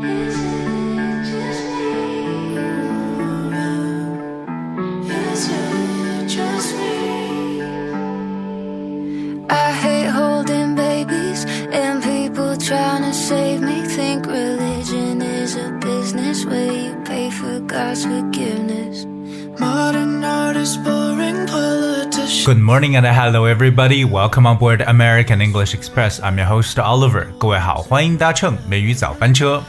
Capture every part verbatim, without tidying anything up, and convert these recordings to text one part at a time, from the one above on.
Good morning and hello everybody. Welcome on board American English Express. I'm your host Oliver. 各位好，欢迎搭乘美语早班车。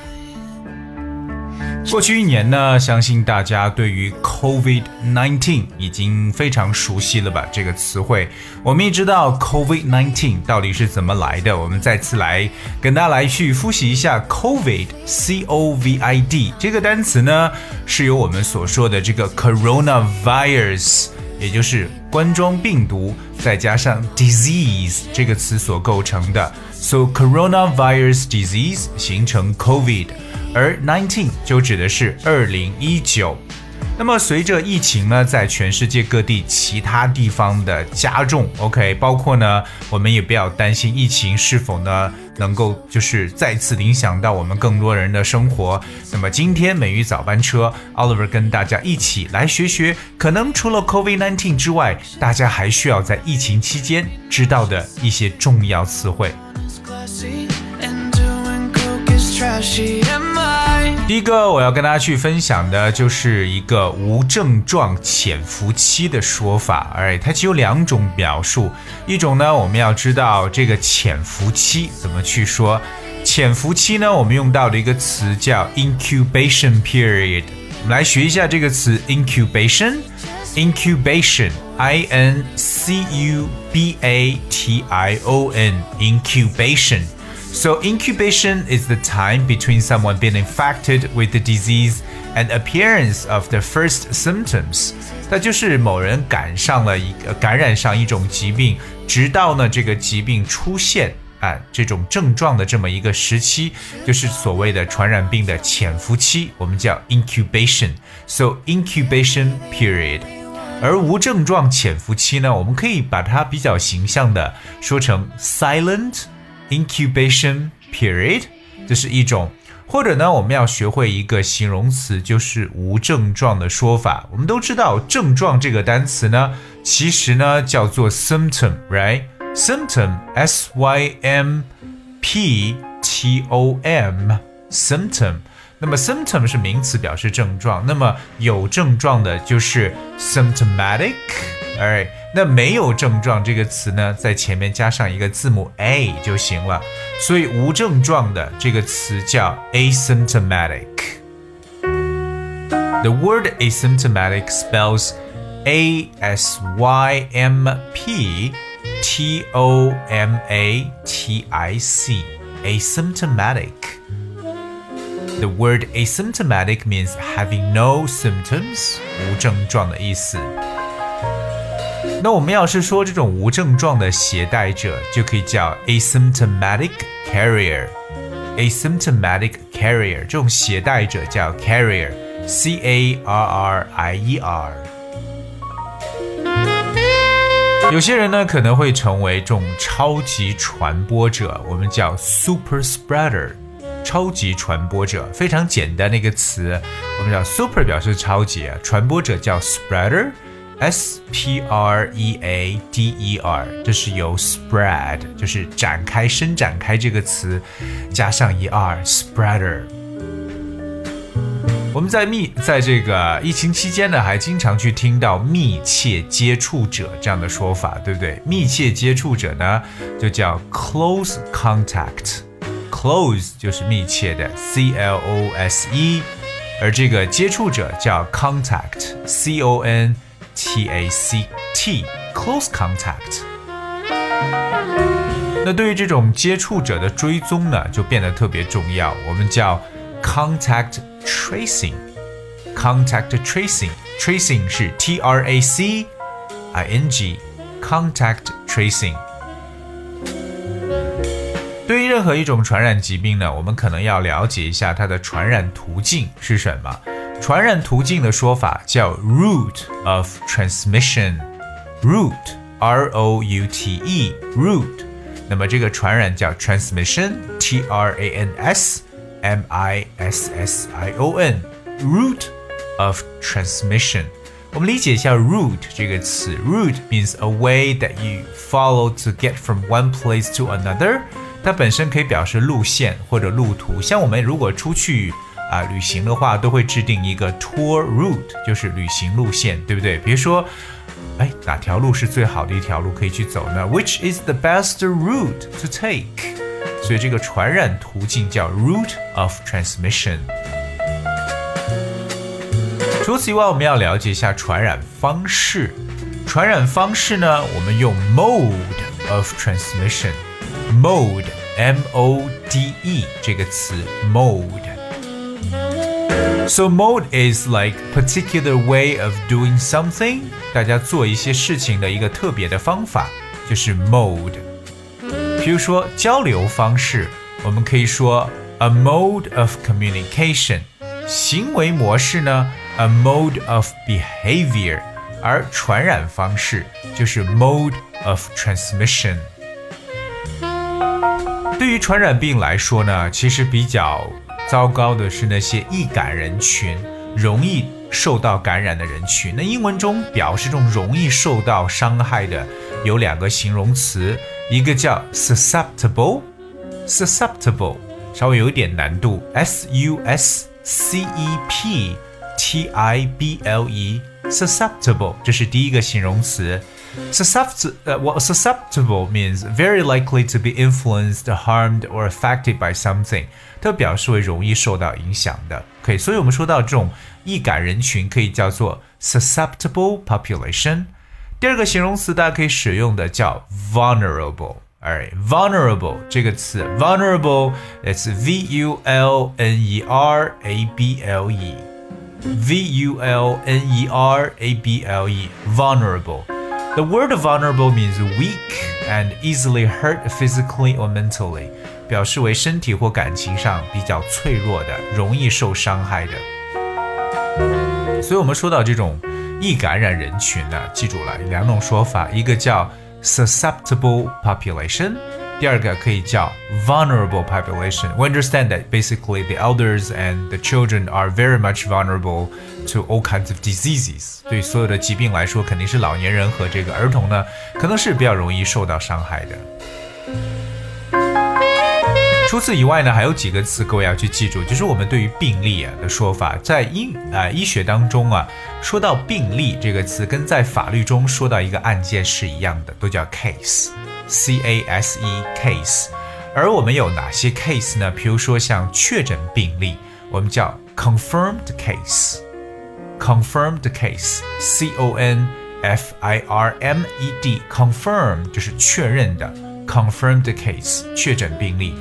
过去一年呢，相信大家对于 COVID 十九 已经非常熟悉了吧？这个词汇，我们也知道 COVID 十九 到底是怎么来的。我们再次来跟大家来去复习一下 COVID C O V I D 这个单词呢，是由我们所说的这个 coronavirus， 也就是冠状病毒，再加上 disease 这个词所构成的。So coronavirus disease 形成 COVID。而十九就指的是二零一九。那么随着疫情呢，在全世界各地其他地方的加重 ，OK， 包括呢，我们也不要担心疫情是否呢能够就是再次影响到我们更多人的生活。那么今天美语早班车 ，Oliver 跟大家一起来学学，可能除了 COVID 十九 之外，大家还需要在疫情期间知道的一些重要词汇。第一个我要跟大家去分享的就是一个无症状潜伏期的说法，哎，它其实有两种描述，一种呢我们要知道这个潜伏期怎么去说，潜伏期呢我们用到的一个词叫 incubation period， 我们来学一下这个词 incubation， incubation I N C U B A T I O N incubation。So incubation is the time between someone being infected with the disease and appearance of the first symptoms. 它就是某人感上了一个感染上一种疾病，直到呢这个疾病出现啊这种症状的这么一个时期，就是所谓的传染病的潜伏期，我们叫 incubation. So incubation period. 而无症状潜伏期呢，我们可以把它比较形象的说成 silent.Incubation period， 这是一种，或者呢，我们要学会一个形容词，就是无症状的说法。我们都知道症状这个单词呢，其实呢叫做 symptom，right？ symptom s y m p t o m symptom。那么 symptom 是名词，表示症状。那么有症状的就是 symptomatic。Alright， 那没有症状这个词呢，在前面加上一个字母 A 就行了。所以无症状的这个词叫 asymptomatic。The word asymptomatic spells A S Y M P T O M A T I C. Asymptomatic. The word asymptomatic means having no symptoms， 无症状的意思。那我们要是说这种无症状的携带者，就可以叫 asymptomatic carrier。asymptomatic carrier 这种携带者叫 carrier。C A R R I E R。有些人呢可能会成为这种超级传播者，我们叫 super spreader。超级传播者非常简单的一个词，我们叫 super 表示超级，传播者叫 spreader。S P R E A D E R， 这是由 spread 就是展开伸展开这个词加上 E R spreader。 我们在密在这个疫情期间呢还经常去听到密切接触者这样的说法，对不对？密切接触者呢就叫 close contact。 close 就是密切的 C L O S E， 而这个接触者叫 contact C O N T A C T close contact。 那对于这种接触者的追踪呢就变得特别重要，我们叫 contact tracing。 contact tracing tracing 是 T R A C I N G contact tracing。 对于任何一种传染疾病呢，我们可能要了解一下它的传染途径是什么。传染途径的说法叫 route of transmission。 route R O U T E route， 那么这个传染叫 transmission T R A N S R O U T E M I S S I O N route of transmission。 我们理解一下 route 这个词。 Route means a way that you follow to get from one place to another。 它本身可以表示路线或者路途，像我们如果出去啊、呃、旅行的话，都会制定一个 tour route， 就是旅行路线，对不对？比如说，哎，哪条路是最好的一条路可以去走呢？ Which is the best route to take？ 所以这个传染途径叫 route of transmission。除此以外，我们要了解一下传染方式。传染方式呢，我们用 mode of transmission。mode M O D E 这个词 mode。So mode is like particular way of doing something。 大家做一些事情的一个特别的方法就是 mode。 比如说交流方式，我们可以说 a mode of communication。 行为模式呢 a mode of behavior。 而传染方式就是 mode of transmission。 对于传染病来说呢，其实比较糟糕的是那些易感人群，容易受到感染的人群。那英文中表示这种容易受到伤害的有两个形容词，一个叫 susceptible， susceptible 稍微有一点难度 S U S C E P T I B L E susceptible， 这是第一个形容词。 Suscept-、uh, well, susceptible means very likely to be influenced, harmed, or affected by something。它表示为容易受到影响的。Okay， 所以我们说到这种易感人群可以叫做 susceptible population。第二个形容词大家可以使用的叫 vulnerable。Alright, vulnerable 这个词 vulnerable it's V U L N E R A B L E V U L N E R A B L E vulnerable。The word vulnerable means weak and easily hurt physically or mentally。表示为身体或感情上比较脆弱的，容易受伤害的。所以我们说到这种易感染人群呢、啊，记住了两种说法，一个叫 susceptible population， 第二个可以叫 vulnerable population。We understand that basically the elders and the children are very much vulnerable to all kinds of diseases。对所有的疾病来说，肯定是老年人和这个儿童呢，可能是比较容易受到伤害的。除此以外呢，还有几个词各位要去记住，就是我们对于病例啊的说法。在医啊、呃、医学当中啊，说到病例这个词，跟在法律中说到一个案件是一样的，都叫 case， c a s e case。而我们有哪些 case 呢？比如说像确诊病例，我们叫 confirmed case， confirmed case， c o n f i r m e d confirm 就是确认的 confirmed case 确诊病例。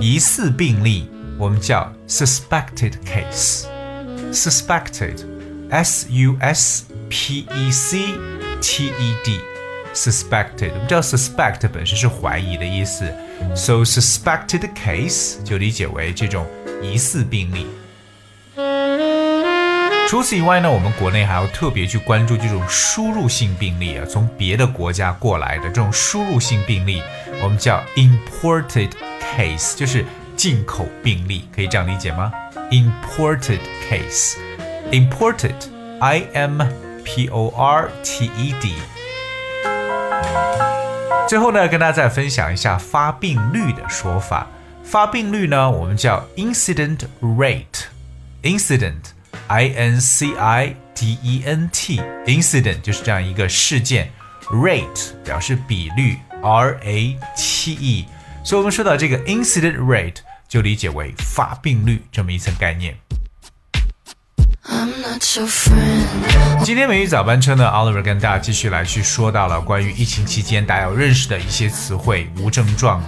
疑似病例我们叫 suspected case。 Suspected S U S P E C T E D Suspected 我们知道 suspect 本身是怀疑的意思， So suspected case 就理解为这种疑似病例。除此以外呢，我们国内还要特别去关注这种输入性病例啊，从别的国家过来的这种输入性病例我们叫 imported case， 就是进口病例，可以这样理解吗？ imported case imported I M P O R T E D。 最后呢，跟大家再分享一下发病率的说法。发病率呢，我们叫 incident rate。 incident I N C I D E N T incident 就是这样一个事件， rate 表示比率 R A T E。所以我们说到这个 incident rate 就理解为发病率这么一层概念。今天美语早班车呢 Oliver 跟大家继续来去说到了关于疫情期间大家要认识的一些词汇，无症状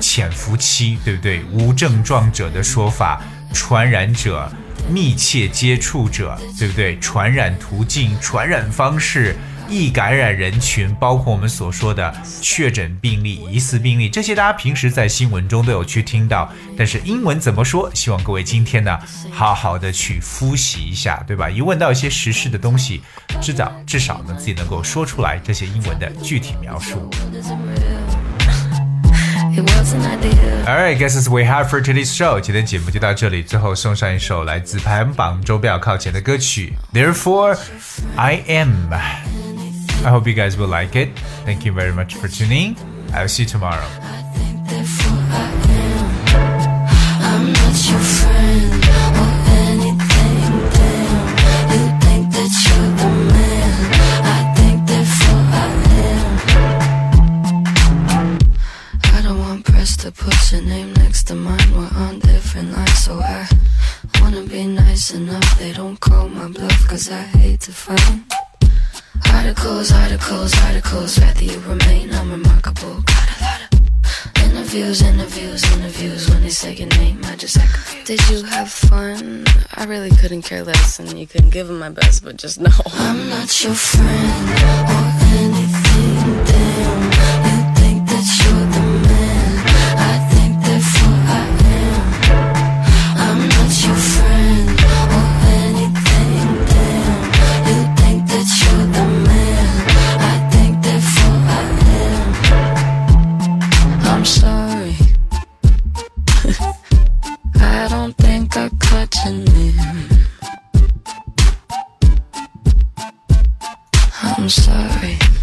潜伏期，对不对？无症状者的说法，传染者，密切接触者，对不对？传染途径，传染方式，易感染人群，包括我们所说的确诊病例、疑似病例，这些大家平时在新闻中都有去听到，但是英文怎么说？希望各位今天呢，好好的去复习一下，对吧？一问到一些时事的东西，至少至少呢自己能够说出来这些英文的具体描述。Alright, guys, that's what we have for today's show. 今天节目就到这里，最后送上一首来自排行榜周表靠前的歌曲 Therefore, I Am. I hope you guys will like it. Thank you very much for tuning. I'll see you tomorrow. I think therefore I am. I'm not your friend or anything, damn. You think that you're the man. I think therefore I am. I don't want press to put your name next to mine. We're on different lines, so I wanna be nice enough. They don't call my bluff, cause I hate to fight.Articles, articles, articles, rather you remain unremarkable. Got a lot of interviews, interviews, interviews. When they say your name, I just act confused. Did you have fun? I really couldn't care less, and you couldn't give them my best, but just know I'm not your friend or anything, damn. You think that you're the man. I think therefore I am. I'm not your friend or anything, damn. You think that you're the man.I'm sorry.